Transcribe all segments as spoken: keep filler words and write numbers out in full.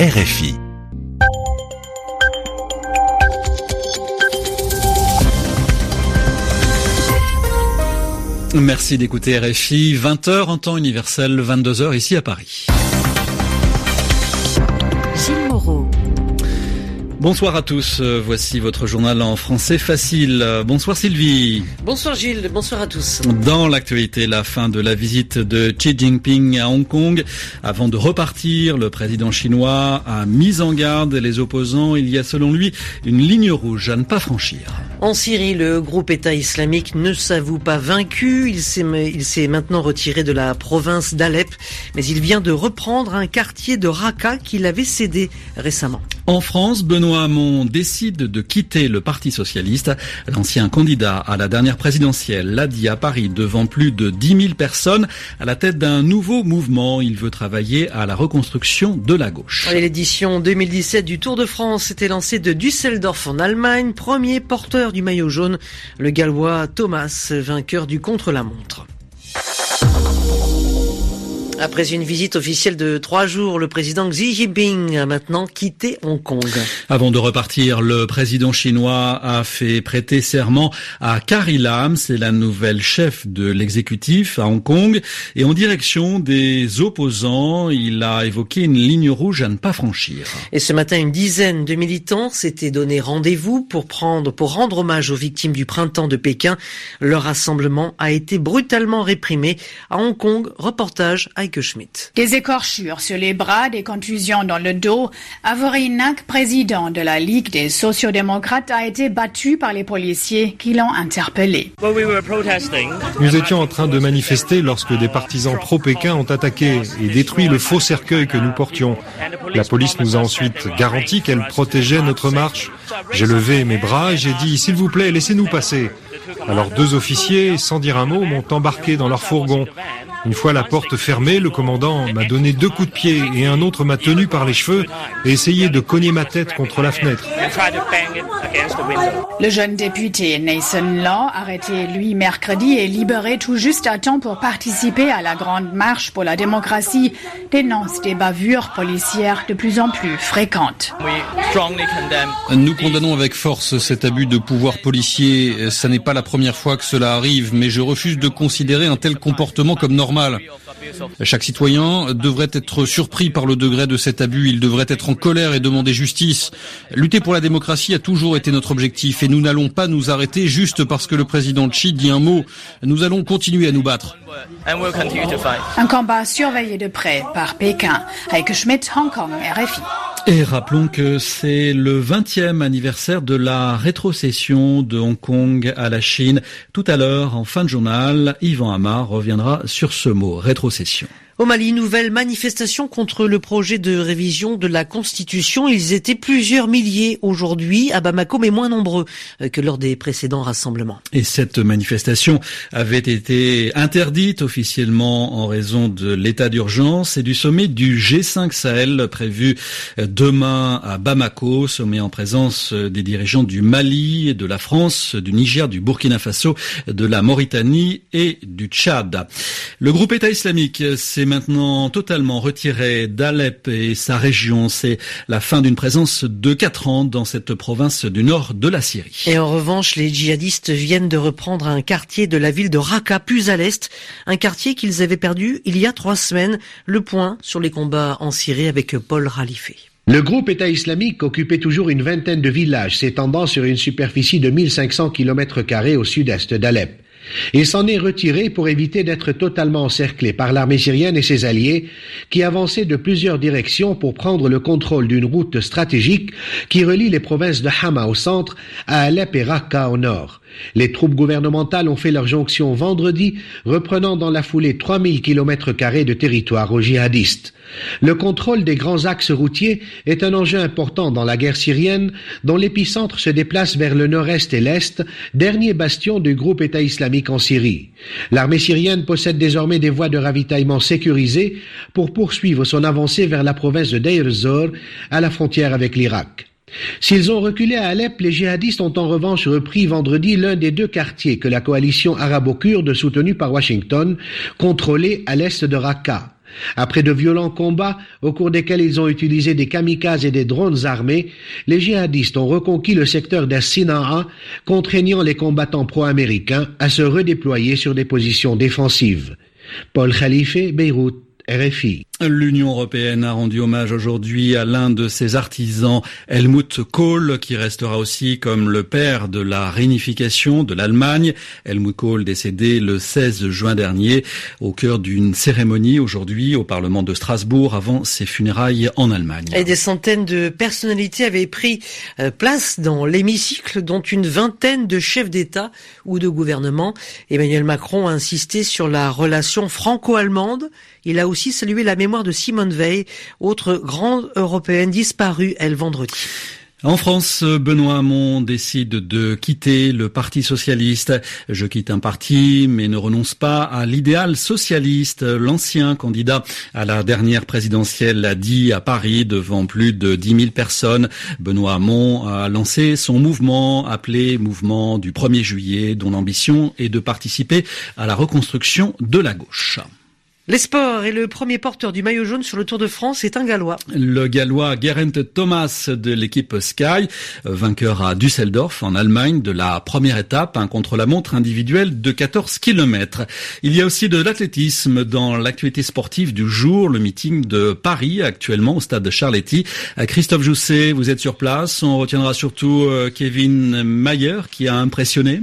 R F I. Merci d'écouter R F I, vingt heures en temps universel, vingt-deux heures ici à Paris. Gilles Moreau. Bonsoir à tous, voici votre journal en français facile. Bonsoir Sylvie. Bonsoir Gilles, bonsoir à tous. Dans l'actualité, la fin de la visite de Xi Jinping à Hong Kong. Avant de repartir, le président chinois a mis en garde les opposants. Il y a selon lui une ligne rouge à ne pas franchir. En Syrie, le groupe État islamique ne s'avoue pas vaincu. Il s'est, il s'est maintenant retiré de la province d'Alep, mais il vient de reprendre un quartier de Raqqa qu'il avait cédé récemment. En France, Benoît Hamon décide de quitter le Parti socialiste. L'ancien candidat à la dernière présidentielle l'a dit à Paris devant plus de dix mille personnes. À la tête d'un nouveau mouvement, il veut travailler à la reconstruction de la gauche. L'édition deux mille dix-sept du Tour de France s'était lancée de Düsseldorf en Allemagne. Premier porteur du maillot jaune, le Gallois Thomas, vainqueur du contre-la-montre. Après une visite officielle de trois jours, le président Xi Jinping a maintenant quitté Hong Kong. Avant de repartir, le président chinois a fait prêter serment à Carrie Lam, c'est la nouvelle chef de l'exécutif à Hong Kong. Et en direction des opposants, il a évoqué une ligne rouge à ne pas franchir. Et ce matin, une dizaine de militants s'étaient donné rendez-vous pour prendre, pour rendre hommage aux victimes du printemps de Pékin. Leur rassemblement a été brutalement réprimé à Hong Kong. Reportage à Schmidt. Des écorchures sur les bras, des contusions dans le dos. Avorinac, président de la Ligue des sociodémocrates, a été battu par les policiers qui l'ont interpellé. Nous étions en train de manifester lorsque des partisans pro-Pékin ont attaqué et détruit le faux cercueil que nous portions. La police nous a ensuite garanti qu'elle protégeait notre marche. J'ai levé mes bras et j'ai dit « S'il vous plaît, laissez-nous passer ». Alors deux officiers, sans dire un mot, m'ont embarqué dans leur fourgon. Une fois la porte fermée, le commandant m'a donné deux coups de pied et un autre m'a tenu par les cheveux et essayé de cogner ma tête contre la fenêtre. Le jeune député Nathan Law, arrêté lui mercredi et libéré tout juste à temps pour participer à la grande marche pour la démocratie, dénonce des bavures policières de plus en plus fréquentes. Nous condamnons avec force cet abus de pouvoir policier. Ça n'est pas la première fois que cela arrive, mais je refuse de considérer un tel comportement comme normal. Normal. Chaque citoyen devrait être surpris par le degré de cet abus. Il devrait être en colère et demander justice. Lutter pour la démocratie a toujours été notre objectif et nous n'allons pas nous arrêter juste parce que le président Xi dit un mot. Nous allons continuer à nous battre. Un combat surveillé de près par Pékin. Heike Schmidt, Hong Kong, R F I. Et rappelons que c'est le vingtième anniversaire de la rétrocession de Hong Kong à la Chine. Tout à l'heure, en fin de journal, Yvan Amar reviendra sur ce mot, rétrocession. Au Mali, nouvelle manifestation contre le projet de révision de la Constitution. Ils étaient plusieurs milliers aujourd'hui à Bamako, mais moins nombreux que lors des précédents rassemblements. Et cette manifestation avait été interdite officiellement en raison de l'état d'urgence et du sommet du G cinq Sahel prévu demain à Bamako, sommet en présence des dirigeants du Mali, de la France, du Niger, du Burkina Faso, de la Mauritanie et du Tchad. Le groupe État islamique s'est maintenant totalement retiré d'Alep et sa région. C'est la fin d'une présence de quatre ans dans cette province du nord de la Syrie. Et en revanche, les djihadistes viennent de reprendre un quartier de la ville de Raqqa, plus à l'est, un quartier qu'ils avaient perdu il y a trois semaines. Le point sur les combats en Syrie avec Paul Khalifé. Le groupe État islamique occupait toujours une vingtaine de villages s'étendant sur une superficie de mille cinq cents kilomètres carrés au sud-est d'Alep. Il s'en est retiré pour éviter d'être totalement encerclé par l'armée syrienne et ses alliés qui avançaient de plusieurs directions pour prendre le contrôle d'une route stratégique qui relie les provinces de Hama au centre à Alep et Raqqa au nord. Les troupes gouvernementales ont fait leur jonction vendredi, reprenant dans la foulée trois mille kilomètres carrés de territoire aux djihadistes. Le contrôle des grands axes routiers est un enjeu important dans la guerre syrienne, dont l'épicentre se déplace vers le nord-est et l'est, dernier bastion du groupe État islamique en Syrie. L'armée syrienne possède désormais des voies de ravitaillement sécurisées pour poursuivre son avancée vers la province de Deir ez-Zor, à la frontière avec l'Irak. S'ils ont reculé à Alep, les djihadistes ont en revanche repris vendredi l'un des deux quartiers que la coalition arabo-kurde soutenue par Washington contrôlait à l'est de Raqqa. Après de violents combats au cours desquels ils ont utilisé des kamikazes et des drones armés, les djihadistes ont reconquis le secteur de Sina'a, contraignant les combattants pro-américains à se redéployer sur des positions défensives. Paul Khalifé, Beyrouth, R F I. L'Union européenne a rendu hommage aujourd'hui à l'un de ses artisans, Helmut Kohl, qui restera aussi comme le père de la réunification de l'Allemagne. Helmut Kohl décédé le seize juin dernier au cœur d'une cérémonie aujourd'hui au Parlement de Strasbourg avant ses funérailles en Allemagne. Et des centaines de personnalités avaient pris place dans l'hémicycle, dont une vingtaine de chefs d'État ou de gouvernement. Emmanuel Macron a insisté sur la relation franco-allemande. Il a aussi salué la mémoire de Simone Veil, autre grande européenne disparue, elle, vendredi. En France, Benoît Hamon décide de quitter le Parti socialiste. « Je quitte un parti, mais ne renonce pas à l'idéal socialiste », l'ancien candidat à la dernière présidentielle l'a dit à Paris devant plus de dix mille personnes. Benoît Hamon a lancé son mouvement, appelé « Mouvement du premier juillet », dont l'ambition est de participer à la reconstruction de la gauche. Les sports, et le premier porteur du maillot jaune sur le Tour de France est un Gallois. Le Gallois Geraint Thomas de l'équipe Sky, vainqueur à Düsseldorf en Allemagne de la première étape, un contre-la-montre individuel de quatorze kilomètres. Il y a aussi de l'athlétisme dans l'actualité sportive du jour, le meeting de Paris actuellement au stade de Charletti. Christophe Jousset, vous êtes sur place, on retiendra surtout Kevin Mayer qui a impressionné.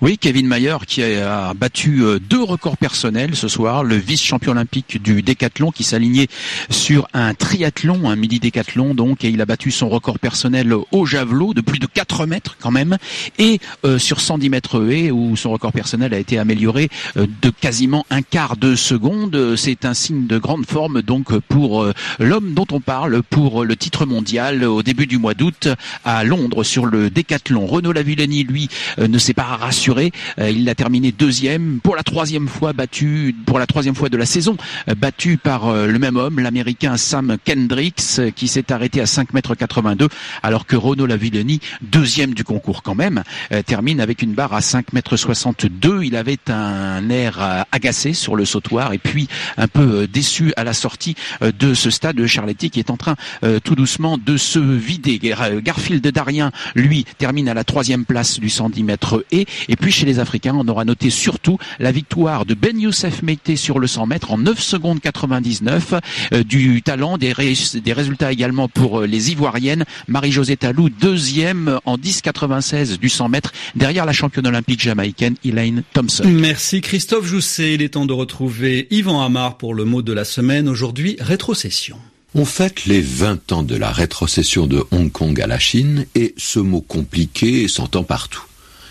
Oui, Kevin Mayer qui a battu deux records personnels ce soir, le vice-champion olympique du décathlon qui s'alignait sur un triathlon, un midi décathlon donc, et il a battu son record personnel au javelot de plus de quatre mètres quand même, et euh, sur cent dix mètres haies où son record personnel a été amélioré de quasiment un quart de seconde. C'est un signe de grande forme donc pour euh, l'homme dont on parle pour le titre mondial au début du mois d'août à Londres sur le décathlon. Renaud Lavillenie, lui, euh, ne s'est pas rassuré, il a terminé deuxième pour la troisième fois battu pour la troisième fois de la saison, battu par le même homme, l'américain Sam Kendricks, qui s'est arrêté à cinq mètres quatre-vingt-deux, alors que Renaud Lavillenie, deuxième du concours quand même, termine avec une barre à cinq mètres soixante-deux. Il avait un air agacé sur le sautoir et puis un peu déçu à la sortie de ce stade de Charletti qui est en train tout doucement de se vider. Garfield Darien, lui, termine à la troisième place du cent dix mètres et Et puis chez les Africains, on aura noté surtout la victoire de Ben Youssef Meite sur le cent mètres en neuf secondes quatre-vingt-dix-neuf. Euh, du talent, des, ré, des résultats également pour euh, les Ivoiriennes. Marie-Josée Talou, deuxième en dix quatre-vingt-seize du cent mètres, derrière la championne olympique jamaïcaine Elaine Thompson. Merci Christophe Jousset. Il est temps de retrouver Yvan Amar pour le mot de la semaine. Aujourd'hui, rétrocession. On fête les vingt ans de la rétrocession de Hong Kong à la Chine et ce mot compliqué s'entend partout.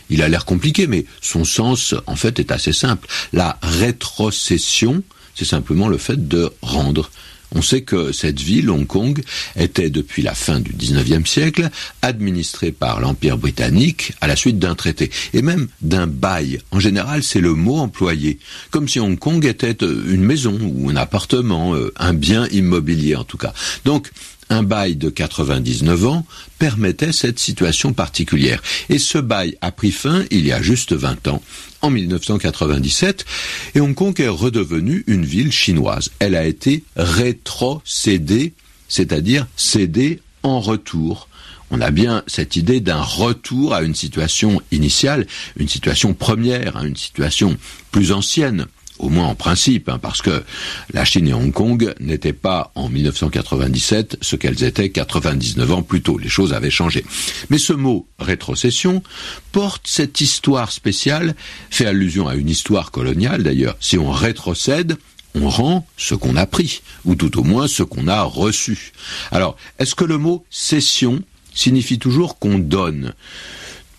Il a l'air compliqué, mais son sens, en fait, est assez simple. La rétrocession, c'est simplement le fait de rendre. On sait que cette ville, Hong Kong, était depuis la fin du dix-neuvième siècle administrée par l'Empire britannique à la suite d'un traité, et même d'un bail. En général, c'est le mot employé, comme si Hong Kong était une maison ou un appartement, un bien immobilier en tout cas. Donc, un bail de quatre-vingt-dix-neuf ans permettait cette situation particulière. Et ce bail a pris fin il y a juste vingt ans, en mille neuf cent quatre-vingt-dix-sept, et Hong Kong est redevenue une ville chinoise. Elle a été rétrocédée, c'est-à-dire cédée en retour. On a bien cette idée d'un retour à une situation initiale, une situation première, une situation plus ancienne. Au moins en principe, hein, parce que la Chine et Hong Kong n'étaient pas en mille neuf cent quatre-vingt-dix-sept ce qu'elles étaient quatre-vingt-dix-neuf ans plus tôt. Les choses avaient changé. Mais ce mot « rétrocession » porte cette histoire spéciale, fait allusion à une histoire coloniale d'ailleurs. Si on rétrocède, on rend ce qu'on a pris, ou tout au moins ce qu'on a reçu. Alors, est-ce que le mot « cession » signifie toujours qu'on donne ?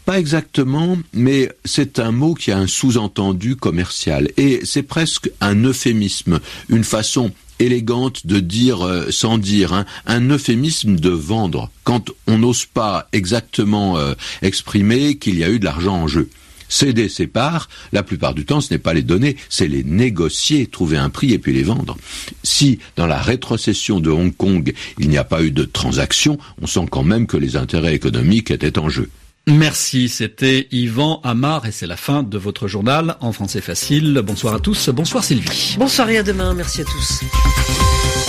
Pas exactement, mais c'est un mot qui a un sous-entendu commercial et c'est presque un euphémisme, une façon élégante de dire euh, sans dire, hein, un euphémisme de vendre quand on n'ose pas exactement euh, exprimer qu'il y a eu de l'argent en jeu. Céder ses parts, la plupart du temps, ce n'est pas les donner, c'est les négocier, trouver un prix et puis les vendre. Si, dans la rétrocession de Hong Kong, il n'y a pas eu de transaction, on sent quand même que les intérêts économiques étaient en jeu. Merci, c'était Yvan Amar et c'est la fin de votre journal en français facile. Bonsoir à tous, bonsoir Sylvie. Bonsoir et à demain, merci à tous.